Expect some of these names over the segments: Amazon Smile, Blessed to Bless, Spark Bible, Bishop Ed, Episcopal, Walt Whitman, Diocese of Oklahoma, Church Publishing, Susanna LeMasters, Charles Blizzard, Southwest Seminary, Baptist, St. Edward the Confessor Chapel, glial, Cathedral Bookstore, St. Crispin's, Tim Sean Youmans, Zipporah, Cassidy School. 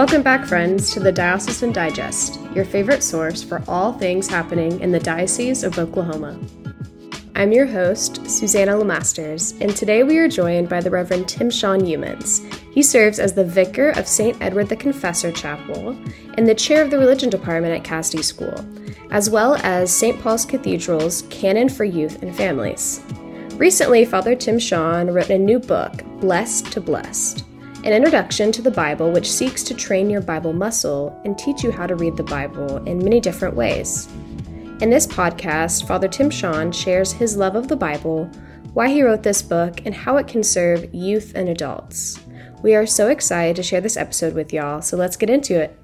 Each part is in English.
Welcome back, friends, to the Diocesan Digest, your favorite source for all things happening in the Diocese of Oklahoma. I'm your host, Susanna LeMasters, and today we are joined by the Reverend Tim Sean Youmans. He serves as the Vicar of St. Edward the Confessor Chapel and the Chair of the Religion Department at Cassidy School, as well as St. Paul's Cathedral's Canon for Youth and Families. Recently, Father Tim Sean wrote a new book, Blessed to Bless, an introduction to the Bible which seeks to train your Bible muscle and teach you how to read the Bible in many different ways. In this podcast, Father Tim Sean shares his love of the Bible, why he wrote this book, and how it can serve youth and adults. We are so excited to share this episode with y'all, so let's get into it.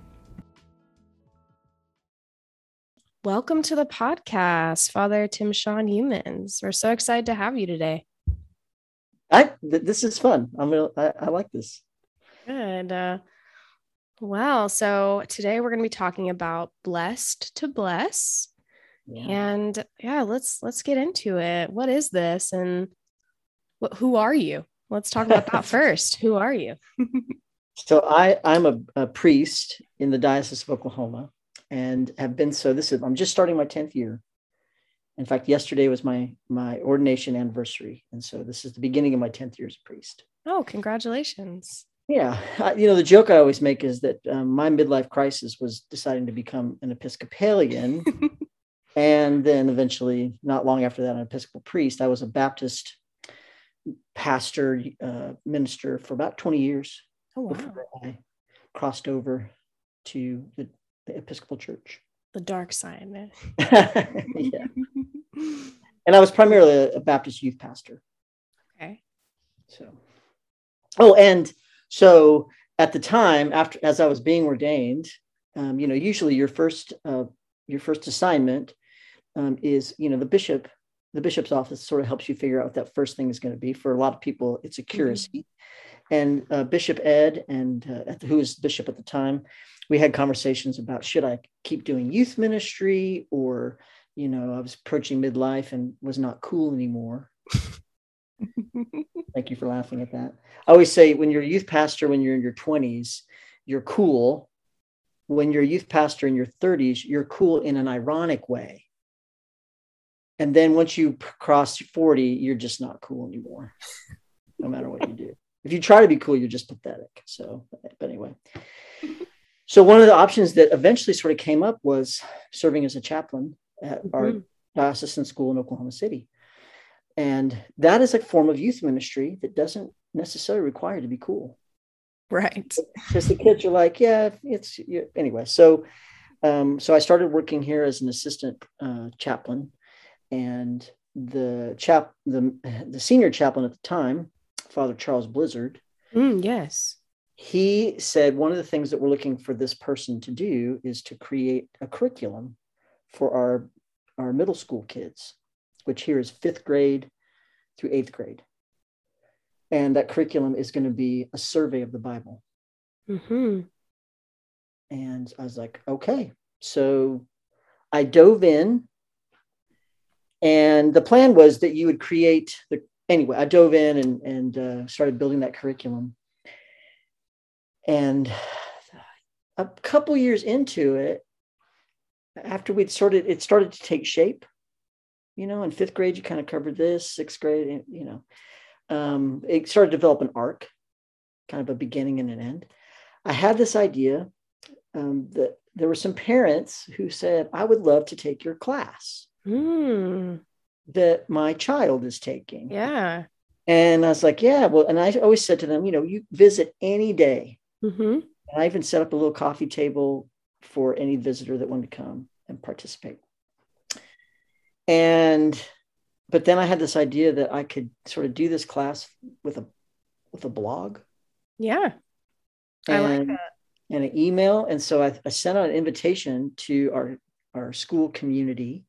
Welcome to the podcast, Father Tim Sean Youmans. We're so excited to have you today. This is fun. I like this. Good. Wow. So today we're going to be talking about Blessed to Bless. Yeah. And yeah, let's get into it. What is this, and who are you? Let's talk about that first. Who are you? So I'm a priest in the Diocese of Oklahoma, and have been so. I'm just starting my 10th year. In fact, yesterday was my ordination anniversary, and so this is the beginning of my 10th year as a priest. Oh, congratulations! Yeah, the joke I always make is that my midlife crisis was deciding to become an Episcopalian. And then eventually, not long after that, an Episcopal priest. I was a Baptist pastor, minister for about 20 years. Oh, wow. Before I crossed over to the Episcopal Church. The dark side. Yeah. And I was primarily a Baptist youth pastor. Okay. So at the time, as I was being ordained, usually your first assignment is, the bishop. The bishop's office sort of helps you figure out what that first thing is going to be. For a lot of people, it's a curacy. Mm-hmm. And Bishop Ed, who was bishop at the time, we had conversations about, should I keep doing youth ministry? Or, I was approaching midlife and was not cool anymore. Thank you for laughing at that. I always say, when you're a youth pastor, when you're in your 20s, you're cool. When you're a youth pastor in your 30s, you're cool in an ironic way. And then once you cross 40, you're just not cool anymore, no matter what you do. If you try to be cool, you're just pathetic. So, but anyway. So one of the options that eventually sort of came up was serving as a chaplain at our diocesan school in Oklahoma City. And that is a form of youth ministry that doesn't necessarily require you to be cool. Right. Because the kids are like, yeah, it's anyway. So I started working here as an assistant chaplain, and the senior chaplain at the time, Father Charles Blizzard. Yes. He said one of the things that we're looking for this person to do is to create a curriculum for our middle school kids, which here is 5th grade through 8th grade. And that curriculum is going to be a survey of the Bible. Mm-hmm. And I was like, okay. So I dove in. And the plan was that you would create anyway, I dove in and started building that curriculum. And a couple years into it, after we'd sorted, it started to take shape. In 5th grade, you kind of covered this, 6th grade, it started to develop an arc, kind of a beginning and an end. I had this idea that there were some parents who said, I would love to take your class that my child is taking. Yeah. And I was like, yeah, well, and I always said to them, you visit any day. Mm-hmm. And I even set up a little coffee table for any visitor that wanted to come and participate. But then I had this idea that I could sort of do this class with a blog. Yeah. I like that. And an email. And so I sent out an invitation to our school community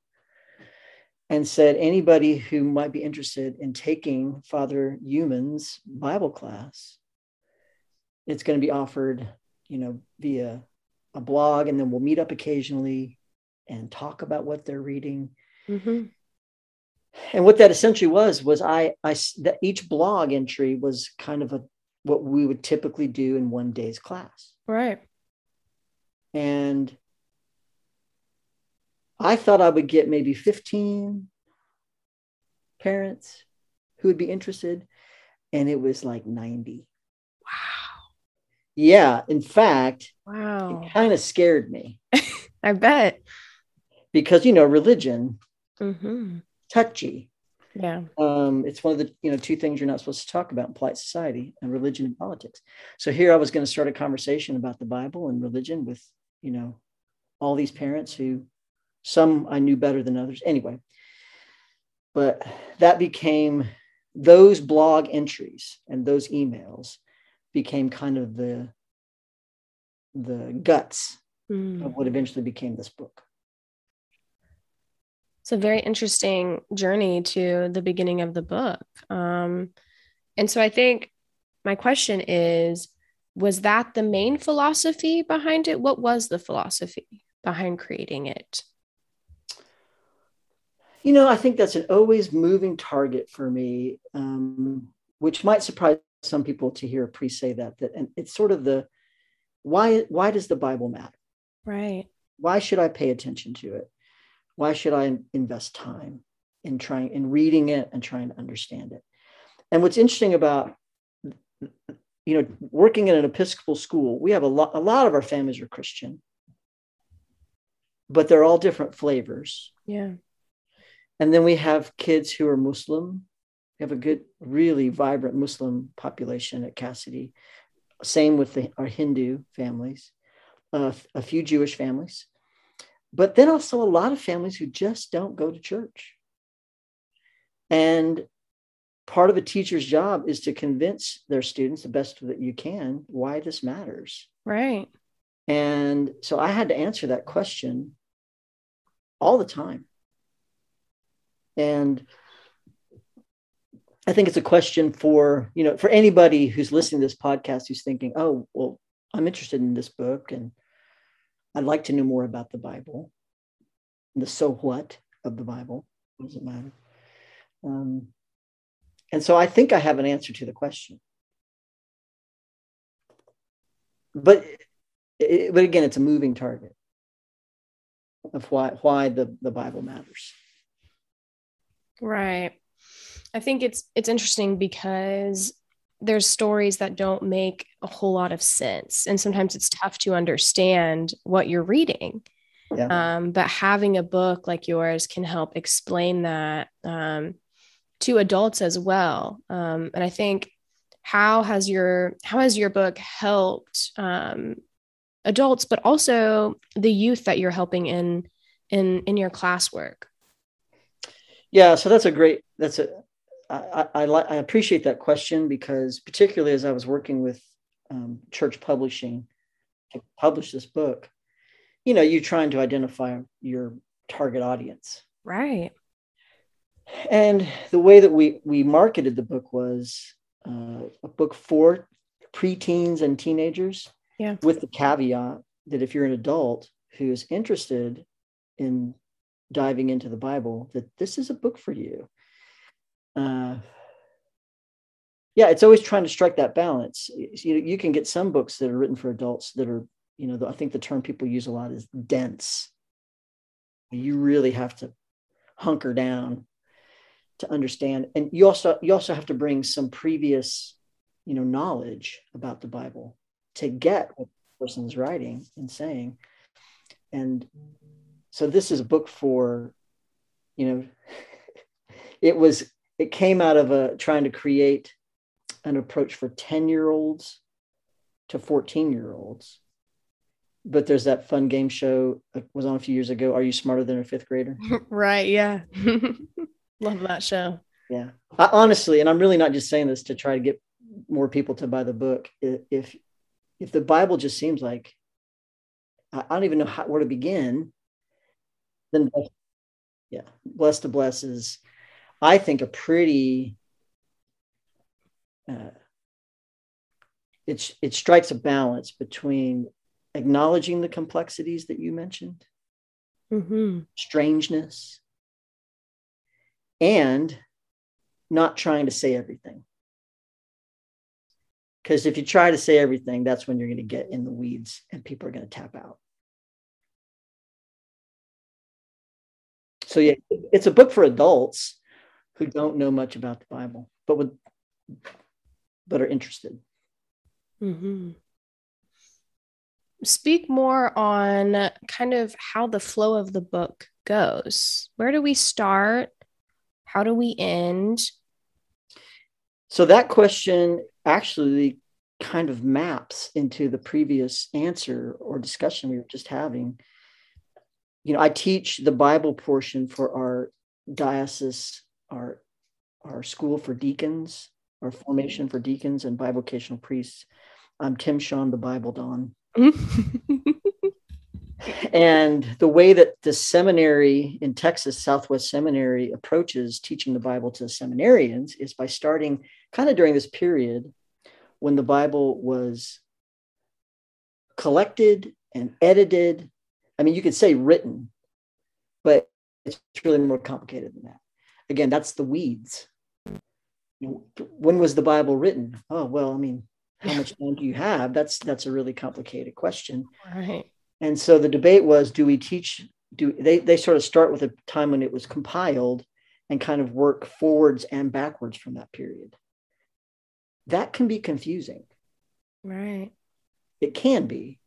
and said, anybody who might be interested in taking Father Youmans' Bible class, it's going to be offered, via a blog, and then we'll meet up occasionally and talk about what they're reading. Mm-hmm. And what that essentially was that each blog entry was kind of what we would typically do in one day's class. Right. And I thought I would get maybe 15 parents who would be interested. And it was like 90. Wow. Yeah. In fact, wow. It kind of scared me. I bet. Because, you know, religion, mm-hmm. touchy. Yeah. It's one of the, you know, two things you're not supposed to talk about in polite society, and religion and politics. So here I was going to start a conversation about the Bible and religion with, you know, all these parents who some I knew better than others anyway. But that became, those blog entries and those emails became kind of the guts of what eventually became this book. It's a very interesting journey to the beginning of the book. And so I think my question is, was that the main philosophy behind it? What was the philosophy behind creating it? You know, I think that's an always moving target for me, which might surprise some people to hear a priest say that, and it's sort of the, why does the Bible matter? Right. Why should I pay attention to it? Why should I invest time in reading it and trying to understand it? And what's interesting about, you know, working in an Episcopal school, we have a lot of our families are Christian, but they're all different flavors. Yeah. And then we have kids who are Muslim. We have a good, really vibrant Muslim population at Cassidy. Same with our Hindu families, a few Jewish families. But then also a lot of families who just don't go to church. And part of a teacher's job is to convince their students the best that you can why this matters. Right. And so I had to answer that question all the time. And I think it's a question for, you know, for anybody who's listening to this podcast who's thinking, oh, well, I'm interested in this book and I'd like to know more about the Bible, the so what of the Bible, what does it matter? And so I think I have an answer to the question. But again, it's a moving target of why the Bible matters. Right. I think it's interesting because there's stories that don't make a whole lot of sense. And sometimes it's tough to understand what you're reading. Yeah. But having a book like yours can help explain that to adults as well. And I think how has your book helped adults, but also the youth that you're helping in your classwork? Yeah. So I appreciate that question, because particularly as I was working with Church Publishing to publish this book, you know, you're trying to identify your target audience. Right. And the way that we marketed the book was a book for preteens and teenagers, yeah, with the caveat that if you're an adult who's interested in diving into the Bible, that this is a book for you. Yeah, it's always trying to strike that balance. You can get some books that are written for adults that are, you know, I think the term people use a lot is dense. You really have to hunker down to understand. And you also have to bring some previous, you know, knowledge about the Bible to get what the person's writing and saying. And so this is a book for, you know, It came out of trying to create an approach for 10-year-olds to 14-year-olds. But there's that fun game show that was on a few years ago, Are You Smarter Than a Fifth Grader? Right, yeah. Love that show. Yeah. I, honestly, and I'm really not just saying this to try to get more people to buy the book. If the Bible just seems like, I don't even know where to begin, then yeah, Blessed to Bless is, I think, a pretty, it strikes a balance between acknowledging the complexities that you mentioned, mm-hmm, strangeness, and not trying to say everything. Because if you try to say everything, that's when you're going to get in the weeds and people are going to tap out. So yeah, it's a book for adults who don't know much about the Bible, but are interested. Mm-hmm. Speak more on kind of how the flow of the book goes. Where do we start? How do we end? So that question actually kind of maps into the previous answer or discussion we were just having. You know, I teach the Bible portion for our diocese, our school for deacons, our formation for deacons and bivocational priests. I'm Tim Sean, the Bible Don. And the way that the seminary in Texas, Southwest Seminary, approaches teaching the Bible to seminarians is by starting kind of during this period when the Bible was collected and edited. I mean, you could say written, but it's really more complicated than that. Again, that's the weeds. When was the Bible written? Oh, well, I mean, how much time do you have? That's a really complicated question. Right. And so the debate was, do we teach, do they sort of start with a time when it was compiled and kind of work forwards and backwards from that period? That can be confusing. Right. It can be.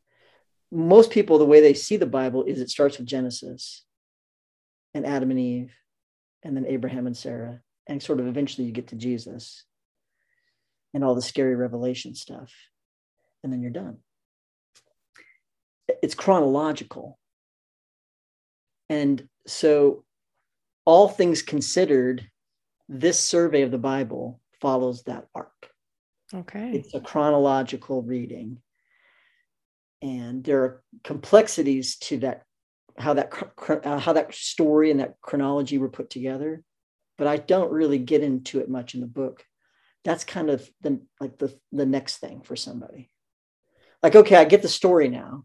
Most people, the way they see the Bible is it starts with Genesis and Adam and Eve, and then Abraham and Sarah, and sort of eventually you get to Jesus and all the scary Revelation stuff, and then you're done. It's chronological. And so all things considered, this survey of the Bible follows that arc. Okay. It's a chronological reading. And there are complexities to that, how that story and that chronology were put together. But I don't really get into it much in the book. That's kind of the next thing for somebody. Like, okay, I get the story now.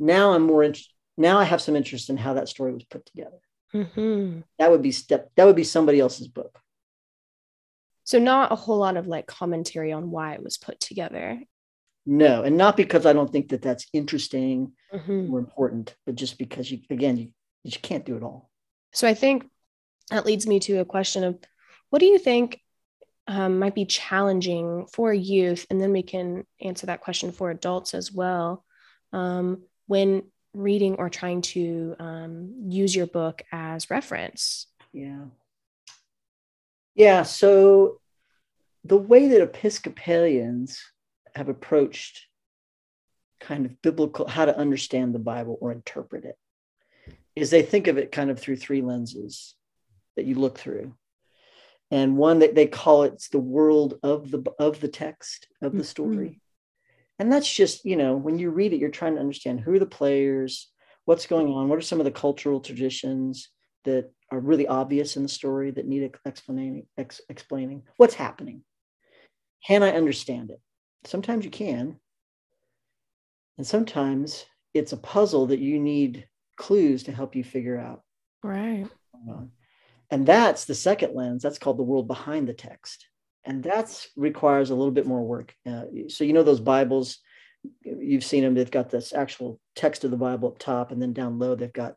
Now I have some interest in how that story was put together. Mm-hmm. That would be somebody else's book. So not a whole lot of like commentary on why it was put together. No, and not because I don't think that that's interesting mm-hmm. or important, but just because you can't do it all. So I think that leads me to a question of, what do you think might be challenging for youth? And then we can answer that question for adults as well. When reading or trying to use your book as reference. Yeah. Yeah. So the way that Episcopalians have approached kind of biblical, how to understand the Bible or interpret it, is they think of it kind of through three lenses that you look through. And one that they call it's the world of the text, of the story. Mm-hmm. And that's just, you know, when you read it, you're trying to understand who are the players, what's going on, what are some of the cultural traditions that are really obvious in the story that need explaining, what's happening. Can I understand it? Sometimes you can. And sometimes it's a puzzle that you need clues to help you figure out. Right. And that's the second lens. That's called the world behind the text. And that requires a little bit more work. So, you know, those Bibles, you've seen them, they've got this actual text of the Bible up top, and then down low, they've got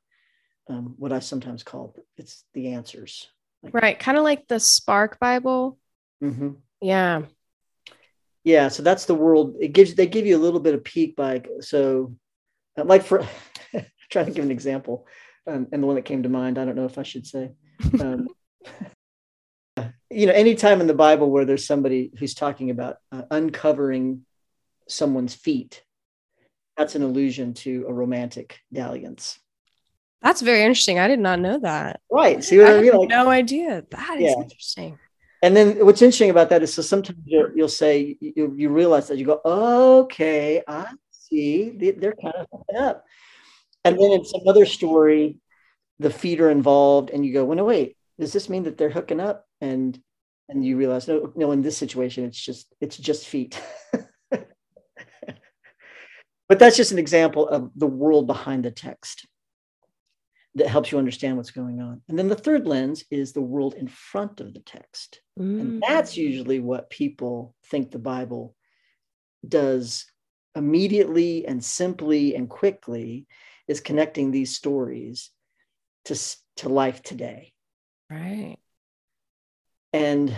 what I sometimes call, it's the answers. Right, kind of like the Spark Bible. Mm-hmm. Yeah. Yeah, so that's the world. They give you a little bit of peek by, so like for, I'm trying to give an example, and the one that came to mind, I don't know if I should say. You know, any time in the Bible where there's somebody who's talking about uncovering someone's feet, that's an allusion to a romantic dalliance. That's very interesting. I did not know that. Right. See what I mean? Like, no idea. That is interesting. And then what's interesting about that is, so sometimes you'll say, you realize that you go, okay, I see. They're kind of fucked up. And then in some other story, the feet are involved and you go, well, no, wait, does this mean that they're hooking up? And you realize, no, in this situation, it's just feet. But that's just an example of the world behind the text that helps you understand what's going on. And then the third lens is the world in front of the text. Mm. And that's usually what people think the Bible does immediately and simply and quickly, is connecting these stories to life today. Right. And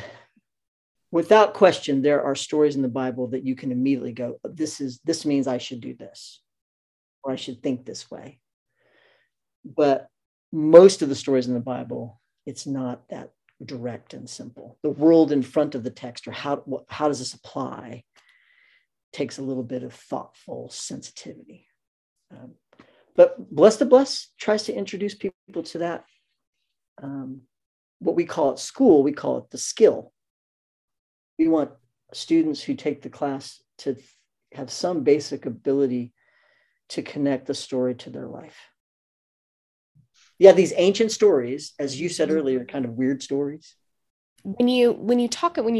without question, there are stories in the Bible that you can immediately go, this means I should do this, or I should think this way. But most of the stories in the Bible, it's not that direct and simple. The world in front of the text, or how does this apply, takes a little bit of thoughtful sensitivity. But Blessed to Bless tries to introduce people to that. What we call at school, we call it the skill. We want students who take the class to have some basic ability to connect the story to their life. Yeah, these ancient stories, as you said earlier, kind of weird stories. When you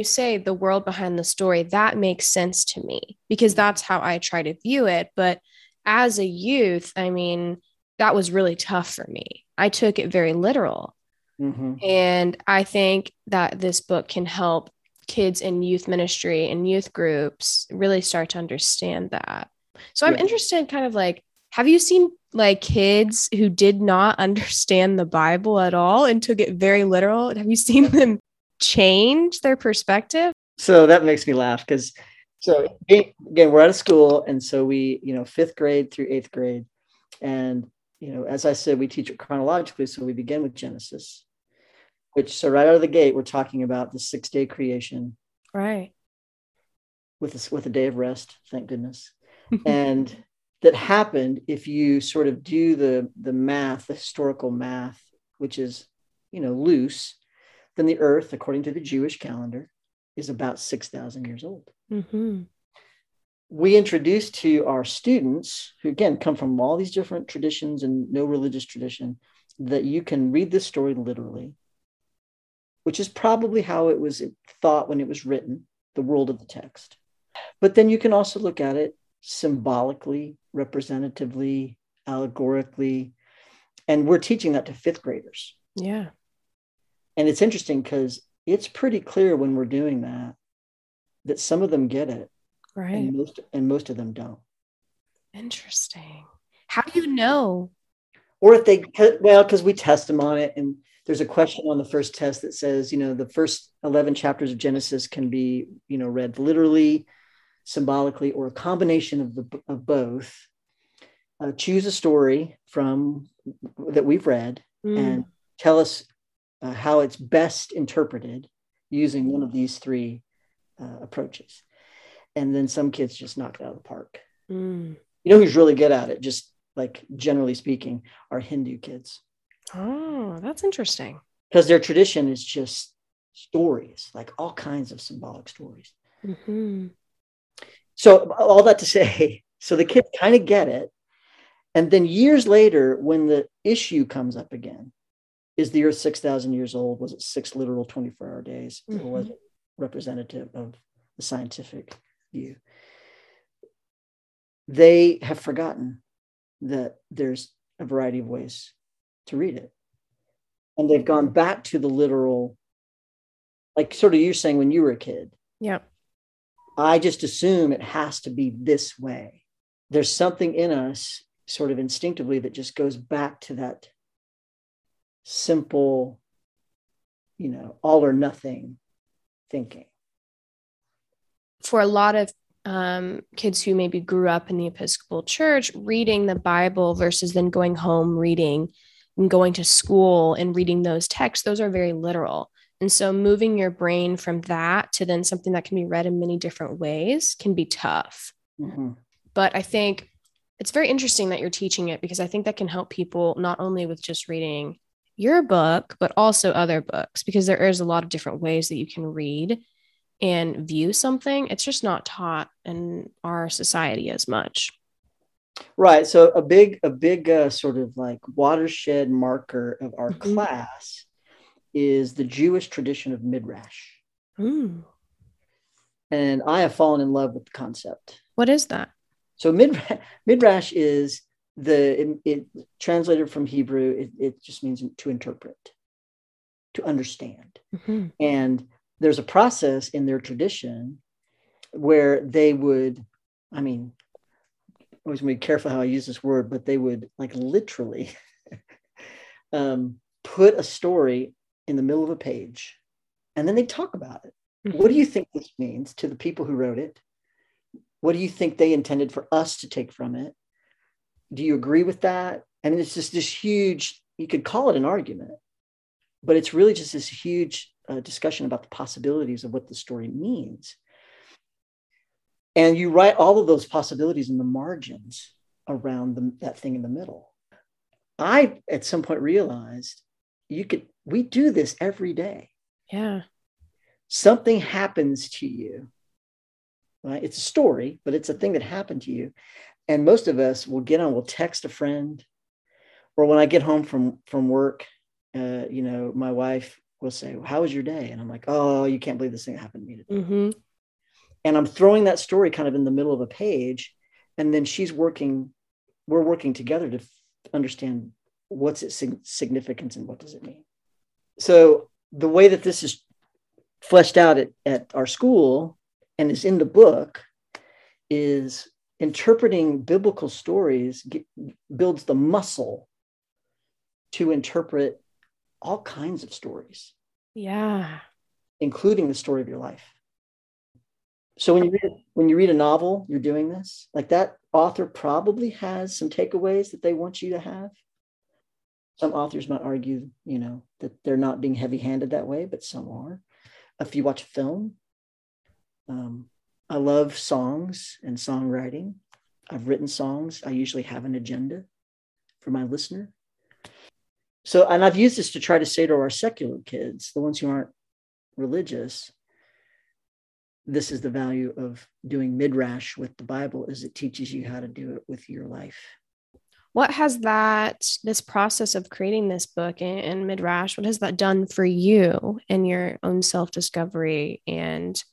say the world behind the story, that makes sense to me, because that's how I try to view it. But as a youth, I mean, that was really tough for me. I took it very literal. Mm-hmm. And I think that this book can help kids in youth ministry and youth groups really start to understand that. So I'm interested, kind of like, have you seen like kids who did not understand the Bible at all and took it very literal? Have you seen them change their perspective? So that makes me laugh, because so again, we're out of school. And so we, fifth grade through eighth grade. And, as I said, we teach it chronologically. So we begin with Genesis, so right out of the gate, we're talking about the 6-day creation. Right. With a day of rest, thank goodness. And that happened, if you sort of do the math, the historical math, which is, loose, then the earth, according to the Jewish calendar, is about 6,000 years old. Mm-hmm. We introduce to our students, who again come from all these different traditions and no religious tradition, that you can read this story literally, which is probably how it was thought when it was written, the world of the text. But then you can also look at it symbolically, representatively, allegorically. And we're teaching that to fifth graders. Yeah. And it's interesting, because it's pretty clear when we're doing that some of them get it. Right. And most of them don't. Interesting. How do you know? Or if they, because we test them on it. And there's a question on the first test that says, the first 11 chapters of Genesis can be, read literally, symbolically, or a combination of both. Choose a story from that we've read and tell us how it's best interpreted using one of these three approaches. And then some kids just knock it out of the park. You know who's really good at it, just like generally speaking, are Hindu kids. Oh, that's interesting. Because their tradition is just stories, like all kinds of symbolic stories. Mm-hmm. So all that to say, so the kids kind of get it. And then years later, when the issue comes up again, is the earth 6,000 years old? Was it 6 literal 24-hour days? Mm-hmm. Or was it representative of the scientific view? They have forgotten that there's a variety of ways to read it. And they've gone back to the literal, like sort of you're saying when you were a kid. Yeah. I just assume it has to be this way. There's something in us sort of instinctively that just goes back to that simple, all or nothing thinking. For a lot of kids who maybe grew up in the Episcopal Church, reading the Bible versus then going home reading and going to school and reading those texts, those are very literal. And so moving your brain from that to then something that can be read in many different ways can be tough. Mm-hmm. But I think it's very interesting that you're teaching it, because I think that can help people not only with just reading your book, but also other books, because there is a lot of different ways that you can read and view something. It's just not taught in our society as much. Right. So a big sort of like watershed marker of our mm-hmm. class is the Jewish tradition of Midrash. Ooh. And I have fallen in love with the concept. What is that? So Midrash is it translated from Hebrew. It just means to interpret, to understand. Mm-hmm. And there's a process in their tradition where they would, I always want to be careful how I use this word, but they would like literally put a story in the middle of a page, and then they talk about it. Mm-hmm. What do you think this means to the people who wrote it? What do you think they intended for us to take from it? Do you agree with that? I mean, it's just this huge, you could call it an argument, but it's really just this huge discussion about the possibilities of what the story means. And you write all of those possibilities in the margins around that thing in the middle. I, at some point, realized we do this every day. Yeah. Something happens to you, right? It's a story, but it's a thing that happened to you. And most of us we'll text a friend, or when I get home from work, my wife will say, well, how was your day? And I'm like, oh, you can't believe this thing happened to me today. Mm-hmm. And I'm throwing that story kind of in the middle of a page. And then we're working together to understand what's its significance and what does it mean. So the way that this is fleshed out at our school and is in the book is interpreting biblical stories builds the muscle to interpret all kinds of stories. Yeah. Including the story of your life. So when you read a novel, you're doing this. Like, that author probably has some takeaways that they want you to have. Some authors might argue, that they're not being heavy-handed that way, but some are. If you watch a film, I love songs and songwriting. I've written songs. I usually have an agenda for my listener. So, and I've used this to try to say to our secular kids, the ones who aren't religious, this is the value of doing midrash with the Bible, is it teaches you how to do it with your life. What has this process of creating this book and midrash, what has that done for you in your own self-discovery and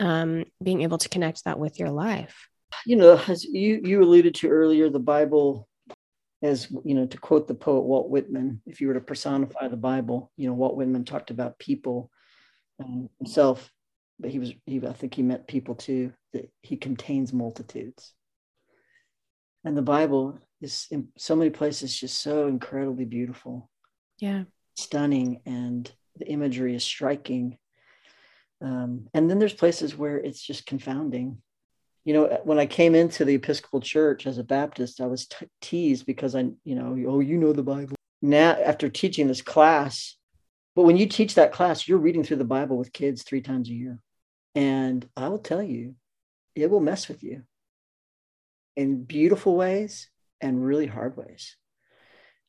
being able to connect that with your life? As you alluded to earlier, the Bible, as to quote the poet Walt Whitman, if you were to personify the Bible, Walt Whitman talked about people, himself, but I think he meant people too, that he contains multitudes. And the Bible is in so many places just so incredibly beautiful. Yeah. Stunning, and the imagery is striking. And then there's places where it's just confounding. When I came into the Episcopal Church as a Baptist, I was teased because I the Bible. Now, after teaching this class, but when you teach that class, you're reading through the Bible with kids 3 times a year. And I will tell you, it will mess with you in beautiful ways and really hard ways.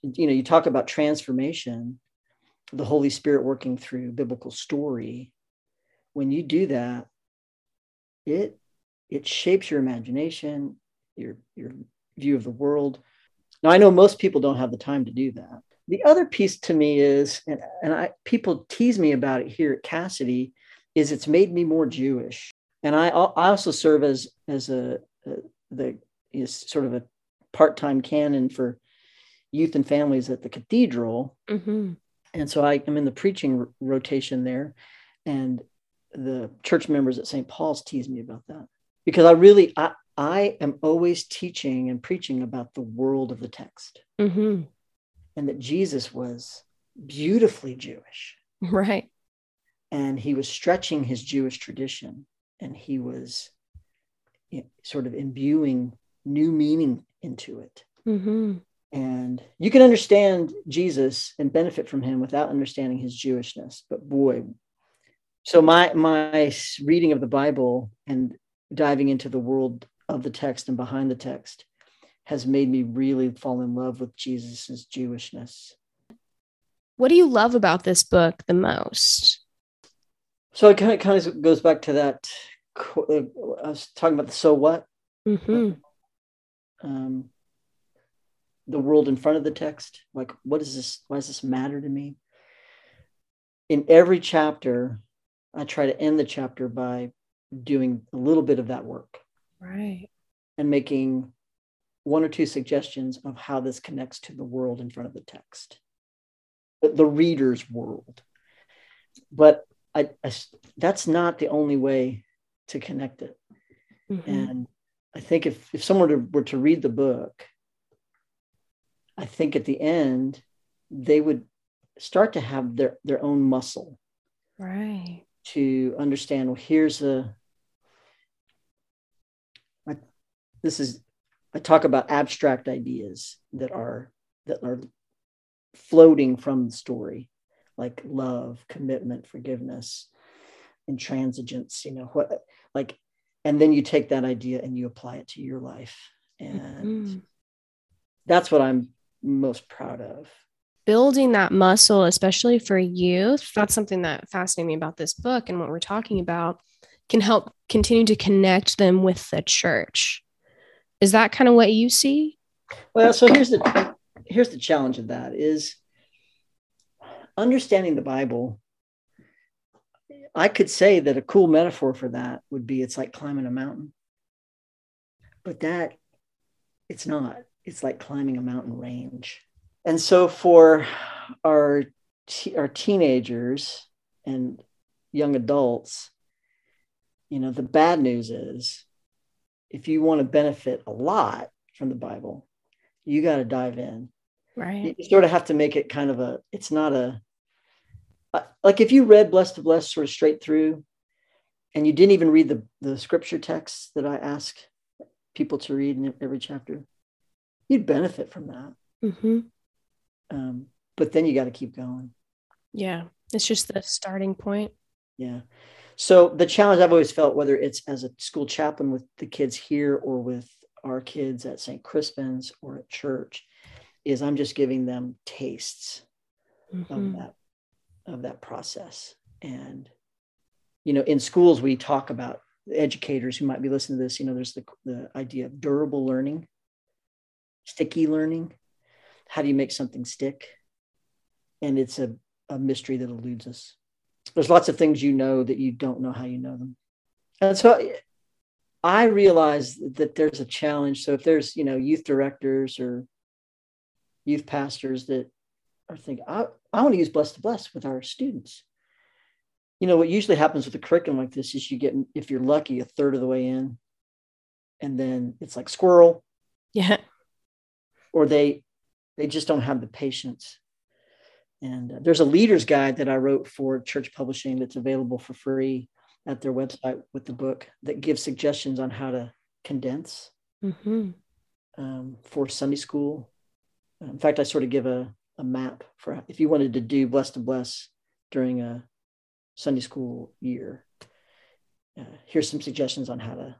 You talk about transformation, the Holy Spirit working through biblical story. When you do that, it shapes your imagination, your view of the world. Now, I know most people don't have the time to do that. The other piece to me is, and people tease me about it here at Cassidy, is it's made me more Jewish. And I also serve as sort of a part-time canon for youth and families at the cathedral. Mm-hmm. And so I am in the preaching rotation there, and the church members at St. Paul's tease me about that, because I am always teaching and preaching about the world of the text. Mm-hmm. And that Jesus was beautifully Jewish. Right. And he was stretching his Jewish tradition, and he was sort of imbuing new meaning into it. Mm-hmm. And you can understand Jesus and benefit from him without understanding his Jewishness, but boy, so my reading of the Bible and diving into the world of the text and behind the text has made me really fall in love with Jesus's Jewishness. What do you love about this book the most? So it kind of goes back to that. I was talking about the so what? Mm-hmm. The world in front of the text. Like, what is this? Why does this matter to me? In every chapter, I try to end the chapter by doing a little bit of that work. Right. And making 1 or 2 suggestions of how this connects to the world in front of the text, the reader's world. But I that's not the only way to connect it. Mm-hmm. And I think if someone were to read the book, I think at the end, they would start to have their own muscle. Right. To understand, well, here's I talk about abstract ideas that are floating from the story, like love, commitment, forgiveness, intransigence, and then you take that idea and you apply it to your life. And that's what I'm most proud of. Building that muscle, especially for youth, that's something that fascinated me about this book and what we're talking about, can help continue to connect them with the church. Is that kind of what you see? Well, so here's the challenge of that is understanding the Bible. I could say that a cool metaphor for that would be it's like climbing a mountain, but it's not. It's like climbing a mountain range. And so for our teenagers and young adults, the bad news is if you want to benefit a lot from the Bible, you got to dive in. Right. You sort of have to make it kind of like if you read Blessed to Bless sort of straight through and you didn't even read the scripture texts that I ask people to read in every chapter, you'd benefit from that. Mm-hmm. But then you got to keep going. Yeah. It's just the starting point. Yeah. So the challenge I've always felt, whether it's as a school chaplain with the kids here or with our kids at St. Crispin's or at church, is I'm just giving them tastes of that process. And, in schools, we talk about educators who might be listening to this, there's the idea of durable learning, sticky learning. How do you make something stick? And it's a mystery that eludes us. There's lots of things that you don't know how you know them. And so I realize that there's a challenge. So if there's, youth directors or youth pastors that are thinking, I want to use Blessed to Bless with our students. What usually happens with a curriculum like this is you get, if you're lucky, a third of the way in, and then it's like squirrel. Yeah. Or they just don't have the patience. And there's a leader's guide that I wrote for Church Publishing that's available for free at their website with the book that gives suggestions on how to condense for Sunday school. In fact, I sort of give a map for if you wanted to do Blessed to Bless during a Sunday school year. Here's some suggestions on how to.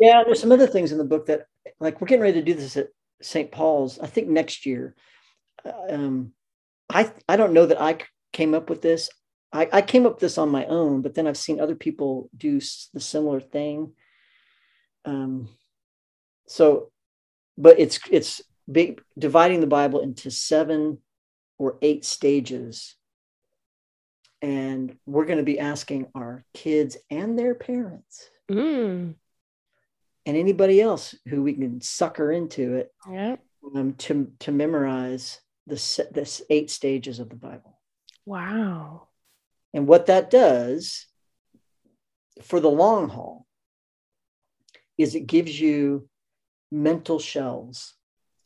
Yeah, there's some other things in the book that, like, we're getting ready to do this at St. Paul's, I think next year. I don't know that I came up with this. I came up with this on my own, but then I've seen other people do the similar thing. But it's big, dividing the Bible into 7 or 8 stages. And we're going to be asking our kids and their parents. And anybody else who we can sucker into it, to memorize the 8 stages of the Bible. Wow. And what that does for the long haul is it gives you mental shelves.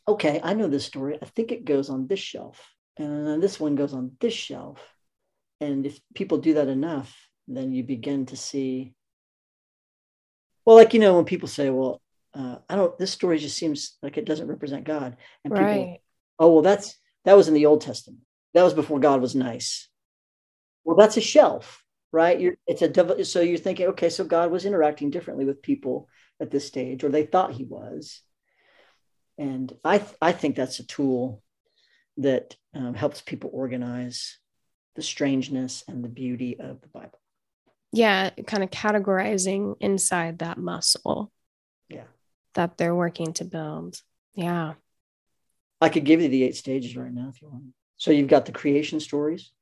Okay, I know this story. I think it goes on this shelf. And then this one goes on this shelf. And if people do that enough, then you begin to see. Well, when people say, well, this story just seems like it doesn't represent God. And people, that was in the Old Testament. That was before God was nice. Well, that's a shelf, right? So you're thinking, okay, so God was interacting differently with people at this stage, or they thought he was. And I think that's a tool that helps people organize the strangeness and the beauty of the Bible. Yeah, kind of categorizing inside that muscle that they're working to build. Yeah. I could give you the 8 stages right now if you want. So you've got the creation stories,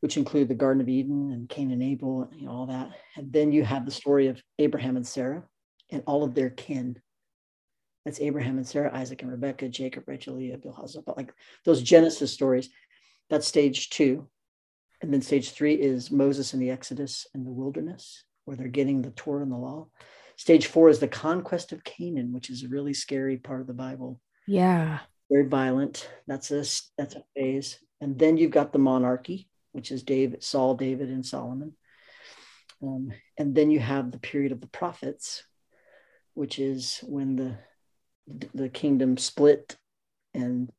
which include the Garden of Eden and Cain and Abel and all that. And then you have the story of Abraham and Sarah and all of their kin. That's Abraham and Sarah, Isaac and Rebekah, Jacob, Rachel, Leah, Bilhah, but like those Genesis stories. That's stage 2. And then stage 3 is Moses and the Exodus and the wilderness, where they're getting the Torah and the law. Stage 4 is the conquest of Canaan, which is a really scary part of the Bible. Yeah. very violent. That's a phase. And then you've got the monarchy, which is Saul, David, and Solomon. And then you have the period of the prophets, which is when the kingdom split and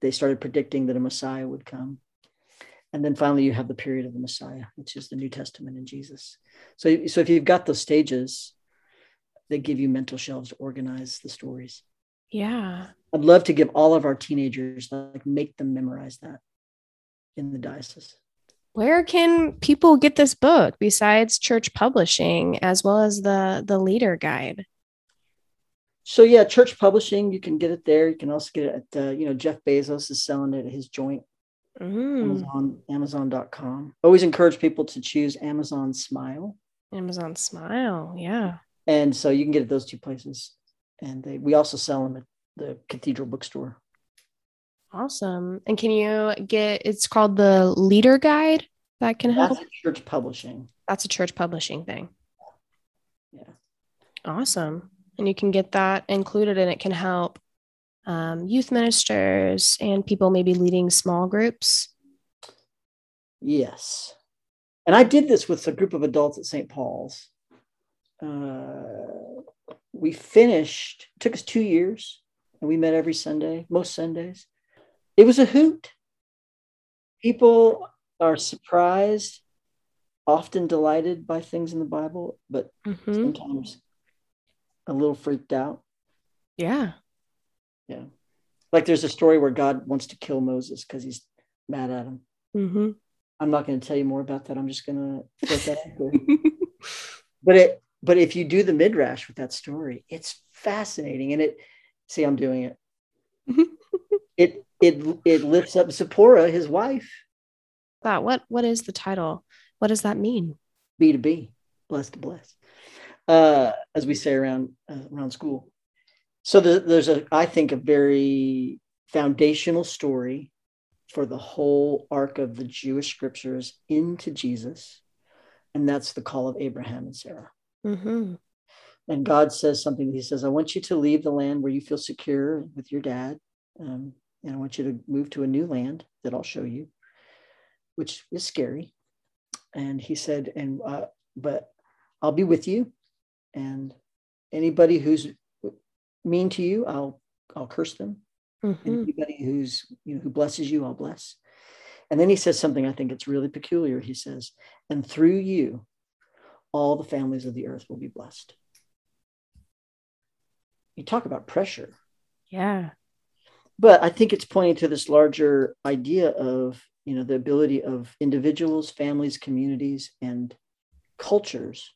they started predicting that a Messiah would come. And then finally, you have the period of the Messiah, which is the New Testament and Jesus. So if you've got those stages, they give you mental shelves to organize the stories. Yeah. I'd love to give all of our teenagers, make them memorize that in the diocese. Where can people get this book besides Church Publishing, as well as the Leader Guide? So yeah, Church Publishing, you can get it there. You can also get it at, Jeff Bezos is selling it at his joint, Amazon.com. Always encourage people to choose Amazon Smile. Amazon Smile, yeah. And so you can get it at those two places. And we also sell them at the Cathedral Bookstore. Awesome. And can you get, it's called the Leader Guide that can help? That's Church Publishing. That's a Church Publishing thing. Yeah. Awesome. And you can get that included, and it can help youth ministers and people maybe leading small groups. Yes. And I did this with a group of adults at St. Paul's. We finished, it took us 2 years, and we met every Sunday, most Sundays. It was a hoot. People are surprised, often delighted by things in the Bible, but sometimes a little freaked out. Yeah. Yeah. Like there's a story where God wants to kill Moses because he's mad at him. Mm-hmm. I'm not going to tell you more about that. I'm just going to let that out. But if you do the midrash with that story, it's fascinating. And I'm doing it. It lifts up Zipporah, his wife. Wow. What is the title? What does that mean? B to B, blessed to bless, as we say around school. So there's a very foundational story for the whole arc of the Jewish scriptures into Jesus. And that's the call of Abraham and Sarah. Mm-hmm. And God says something. He says, I want you to leave the land where you feel secure with your dad. And I want you to move to a new land that I'll show you, which is scary. And he said, but I'll be with you. And anybody who's mean to you, I'll curse them. Mm-hmm. And anybody who blesses you, I'll bless. And then he says something, I think it's really peculiar. He says, and through you, all the families of the earth will be blessed. You talk about pressure. Yeah. But I think it's pointing to this larger idea of, the ability of individuals, families, communities, and cultures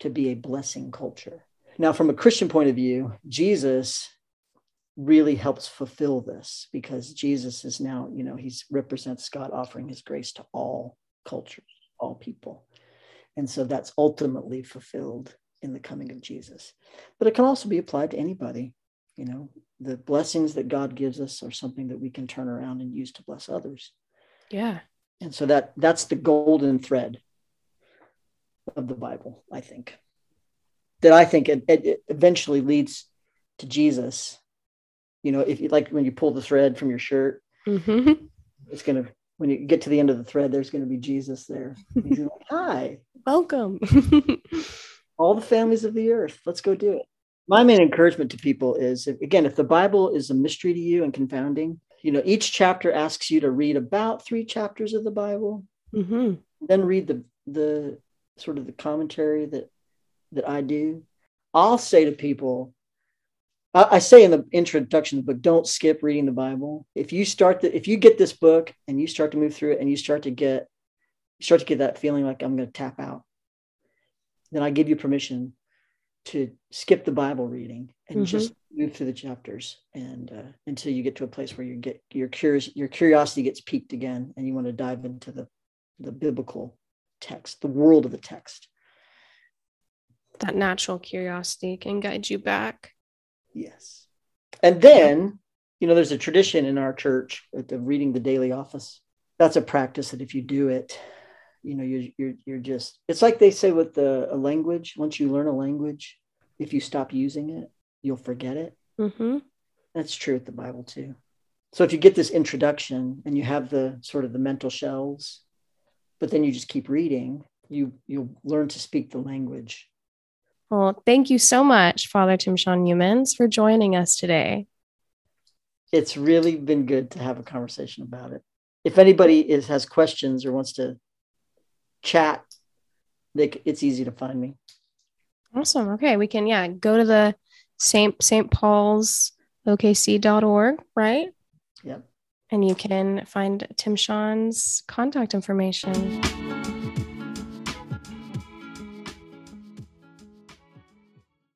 to be a blessing culture. Now, from a Christian point of view, Jesus really helps fulfill this, because Jesus is now, he represents God offering his grace to all cultures, all people. And so that's ultimately fulfilled in the coming of Jesus. But it can also be applied to anybody. The blessings that God gives us are something that we can turn around and use to bless others. Yeah. And so that's the golden thread of the Bible, I think. That I think it eventually leads to Jesus. If you like, when you pull the thread from your shirt, it's going to, when you get to the end of the thread, there's going to be Jesus there. He's like, hi. Welcome. All the families of the earth. Let's go do it. My main encouragement to people is, if the Bible is a mystery to you and confounding, each chapter asks you to read about 3 chapters of the Bible, then read the sort of the commentary that I do. I'll say to people, I say in the introduction of the book, don't skip reading the Bible. If you get this book and you start to move through it and you start to get that feeling like I'm going to tap out, then I give you permission to skip the Bible reading and just move through the chapters and until you get to a place where you get your curiosity gets piqued again and you want to dive into the biblical text, the world of the text. That natural curiosity can guide you back. Yes. And then, there's a tradition in our church of reading the daily office. That's a practice that if you do it, you're just, it's like they say with a language, once you learn a language, if you stop using it, you'll forget it. That's true with the Bible too. So if you get this introduction and you have the sort of the mental shells, but then you just keep reading, you'll learn to speak the language. Well, thank you so much, Father Tim Sean Youmans, for joining us today. It's really been good to have a conversation about it. If anybody has questions or wants to chat, it's easy to find me. Awesome. Okay, we can go to the St. Paul's OKC.org, right? Yep. And you can find Tim Sean's contact information.